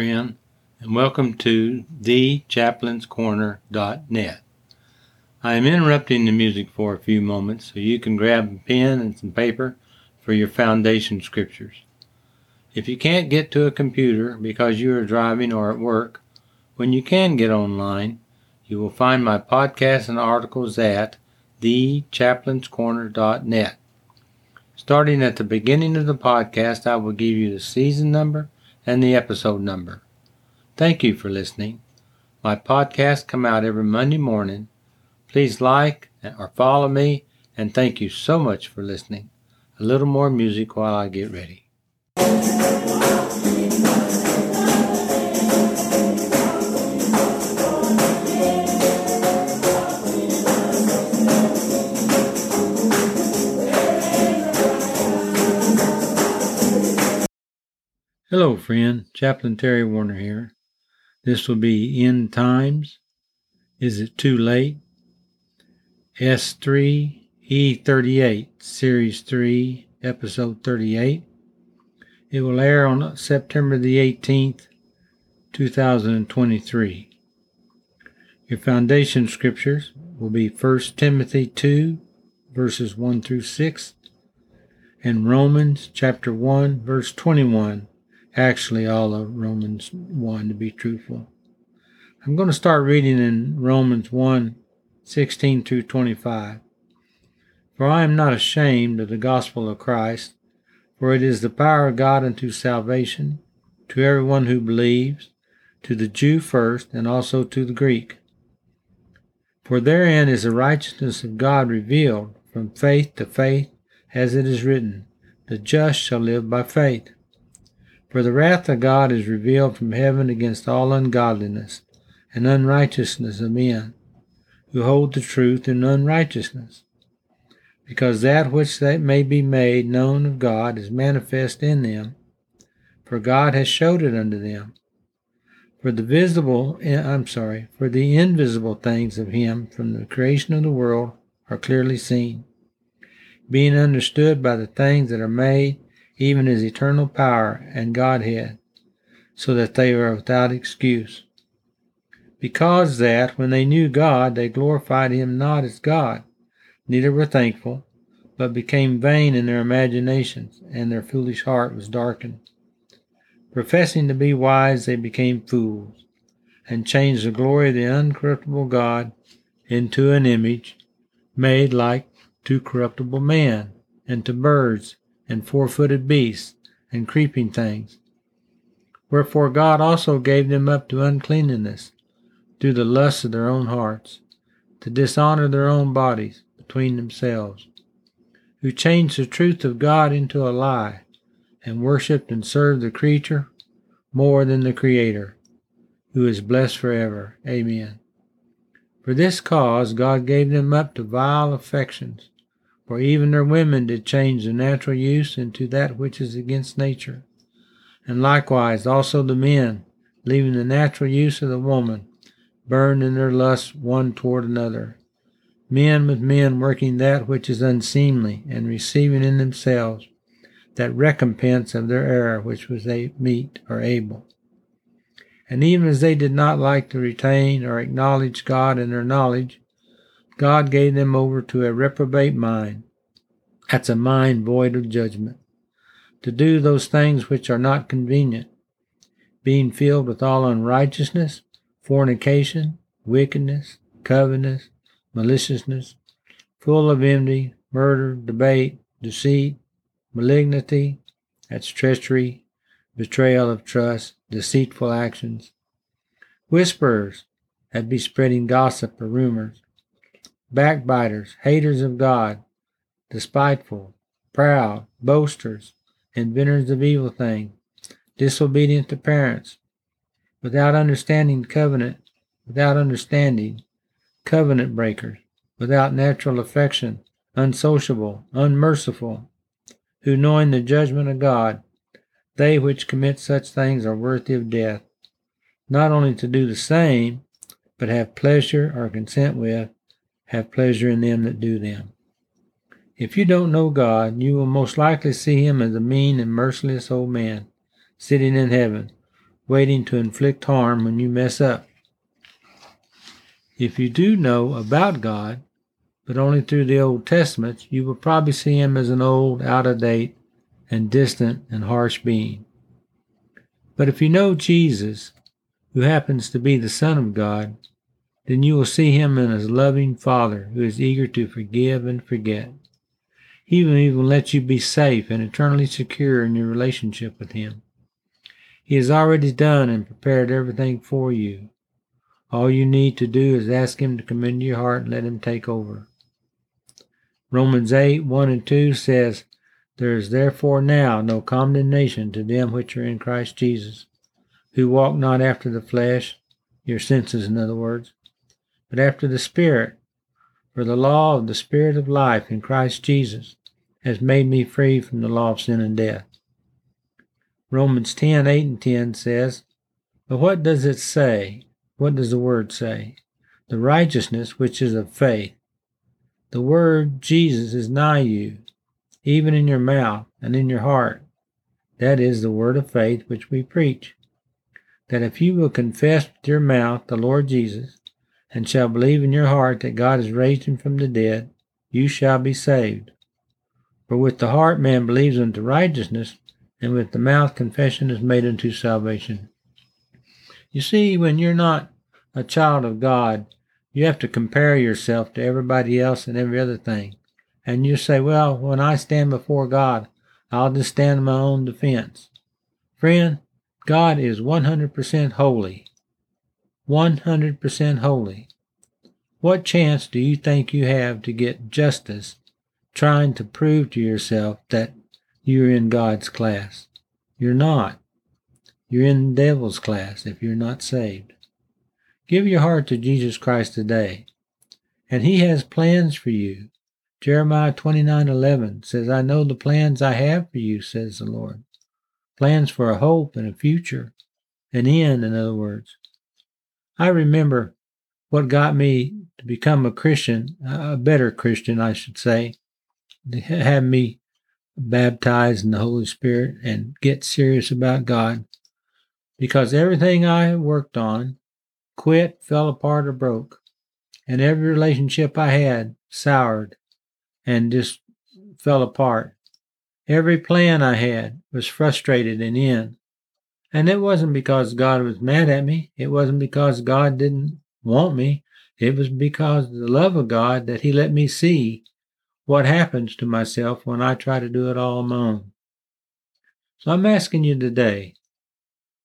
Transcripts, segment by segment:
friend, and welcome to thechaplainscorner.net. I am interrupting the music for a few moments so you can grab a pen and some paper for your foundation scriptures. If you can't get to a computer because you are driving or at work, when you can get online, you will find my podcasts and articles at thechaplainscorner.net. Starting at the beginning of the podcast, I will give you the season number and the episode number. Thank you for listening. My podcasts come out every Monday morning. Please like or follow me, and thank you so much for listening. A little more music while I get ready. Hello, friend. Chaplain Terry Warner here. This will be End Times. Is It Too Late? S3, E38, Series 3, Episode 38. It will air on September the 18th, 2023. Your foundation scriptures will be 1 Timothy 2, verses 1 through 6, and Romans chapter 1, verse 21. Actually, all of Romans 1, to be truthful. I'm going to start reading in Romans 1, 16 through 25. For I am not ashamed of the gospel of Christ, for it is the power of God unto salvation, to everyone who believes, to the Jew first, and also to the Greek. For therein is the righteousness of God revealed from faith to faith, as it is written, the just shall live by faith. For the wrath of God is revealed from heaven against all ungodliness and unrighteousness of men, who hold the truth in unrighteousness, because that which that may be made known of God is manifest in them, for God has showed it unto them. For the invisible things of him from the creation of the world are clearly seen, being understood by the things that are made, even his eternal power and Godhead, so that they are without excuse. Because that, when they knew God, they glorified him not as God, neither were thankful, but became vain in their imaginations, and their foolish heart was darkened. Professing to be wise, they became fools, and changed the glory of the uncorruptible God into an image made like to corruptible man, and to birds, and four-footed beasts, and creeping things. Wherefore God also gave them up to uncleanness, through the lusts of their own hearts, to dishonor their own bodies between themselves, who changed the truth of God into a lie, and worshipped and served the creature more than the Creator, who is blessed forever. Amen. For this cause God gave them up to vile affections, for even their women did change the natural use into that which is against nature. And likewise also the men, leaving the natural use of the woman, burned in their lusts one toward another, men with men working that which is unseemly, and receiving in themselves that recompense of their error which was they meet or able. And even as they did not like to retain or acknowledge God in their knowledge, God gave them over to a reprobate mind, that's a mind void of judgment, to do those things which are not convenient, being filled with all unrighteousness, fornication, wickedness, covetousness, maliciousness, full of envy, murder, debate, deceit, malignity, that's treachery, betrayal of trust, deceitful actions, whisperers, that be spreading gossip or rumors, backbiters, haters of God, despiteful, proud, boasters, inventors of evil things, disobedient to parents, without understanding, covenant breakers, without natural affection, unsociable, unmerciful, who knowing the judgment of God, they which commit such things are worthy of death, not only to do the same, but have pleasure or consent with, have pleasure in them that do them. If you don't know God, you will most likely see him as a mean and merciless old man, sitting in heaven, waiting to inflict harm when you mess up. If you do know about God, but only through the Old Testament, you will probably see him as an old, out-of-date, and distant and harsh being. But if you know Jesus, who happens to be the Son of God, then you will see him as a loving Father who is eager to forgive and forget. He will even let you be safe and eternally secure in your relationship with him. He has already done and prepared everything for you. All you need to do is ask him to come into your heart and let him take over. Romans 8:1-2 says, "There is therefore now no condemnation to them which are in Christ Jesus, who walk not after the flesh," your senses in other words, "but after the Spirit. For the law of the Spirit of life in Christ Jesus has made me free from the law of sin and death." Romans 10:8-10 says, "But what does it say? What does the word say? The righteousness which is of faith. The word Jesus is nigh you, even in your mouth and in your heart. That is the word of faith which we preach, that if you will confess with your mouth the Lord Jesus, and shall believe in your heart that God has raised him from the dead, you shall be saved. For with the heart man believes unto righteousness, and with the mouth confession is made unto salvation." You see, when you're not a child of God, you have to compare yourself to everybody else and every other thing. And you say, "Well, when I stand before God, I'll just stand in my own defense." Friend, God is 100% holy. 100% holy. What chance do you think you have to get justice trying to prove to yourself that you're in God's class? You're not. You're in the devil's class if you're not saved. Give your heart to Jesus Christ today, and he has plans for you. Jeremiah 29:11 says, "I know the plans I have for you, says the Lord, plans for a hope and a future, an end," in other words. I remember what got me to become a Christian, a better Christian, I should say, to have me baptized in the Holy Spirit and get serious about God, because everything I worked on quit, fell apart, or broke, and every relationship I had soured and just fell apart. Every plan I had was frustrated in the end. And it wasn't because God was mad at me. It wasn't because God didn't want me. It was because of the love of God that he let me see what happens to myself when I try to do it all on my own. So I'm asking you today,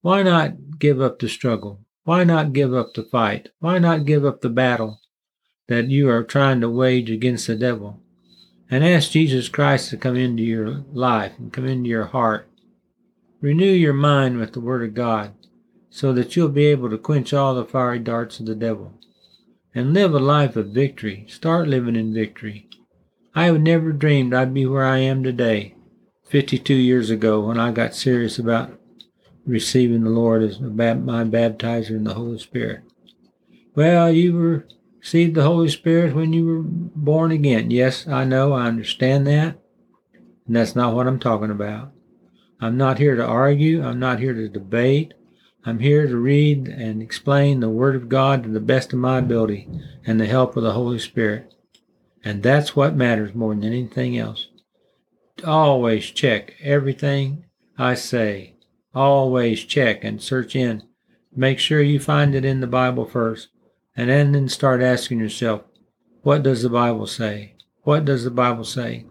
why not give up the struggle? Why not give up the fight? Why not give up the battle that you are trying to wage against the devil? And ask Jesus Christ to come into your life and come into your heart. Renew your mind with the Word of God so that you'll be able to quench all the fiery darts of the devil and live a life of victory. Start living in victory. I would never dreamed I'd be where I am today, 52 years ago, when I got serious about receiving the Lord as my baptizer in the Holy Spirit. Well, you received the Holy Spirit when you were born again. Yes, I know, I understand that, and that's not what I'm talking about. I'm not here to argue. I'm not here to debate. I'm here to read and explain the Word of God to the best of my ability and the help of the Holy Spirit. And that's what matters more than anything else. Always check everything I say. Always check and search in. Make sure you find it in the Bible first. And then start asking yourself, what does the Bible say? What does the Bible say?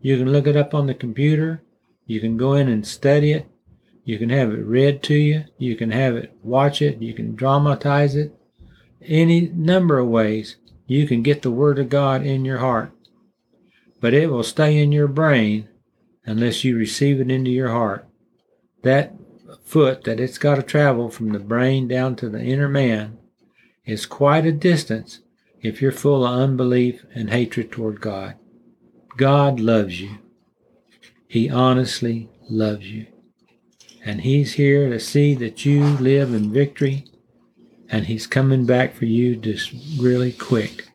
You can look it up on the computer. You can go in and study it. You can have it read to you. You can have it watch it. You can dramatize it. Any number of ways you can get the Word of God in your heart. But it will stay in your brain unless you receive it into your heart. That foot that it's got to travel from the brain down to the inner man is quite a distance if you're full of unbelief and hatred toward God. God loves you. He honestly loves you. And he's here to see that you live in victory. And he's coming back for you just really quick.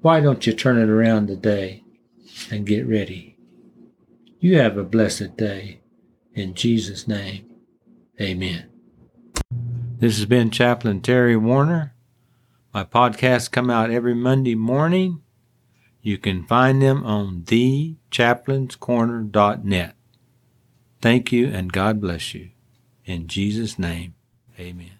Why don't you turn it around today and get ready? You have a blessed day. In Jesus' name, amen. This has been Chaplain Terry Warner. My podcasts come out every Monday morning. You can find them on thechaplainscorner.net. Thank you, and God bless you. In Jesus' name, amen.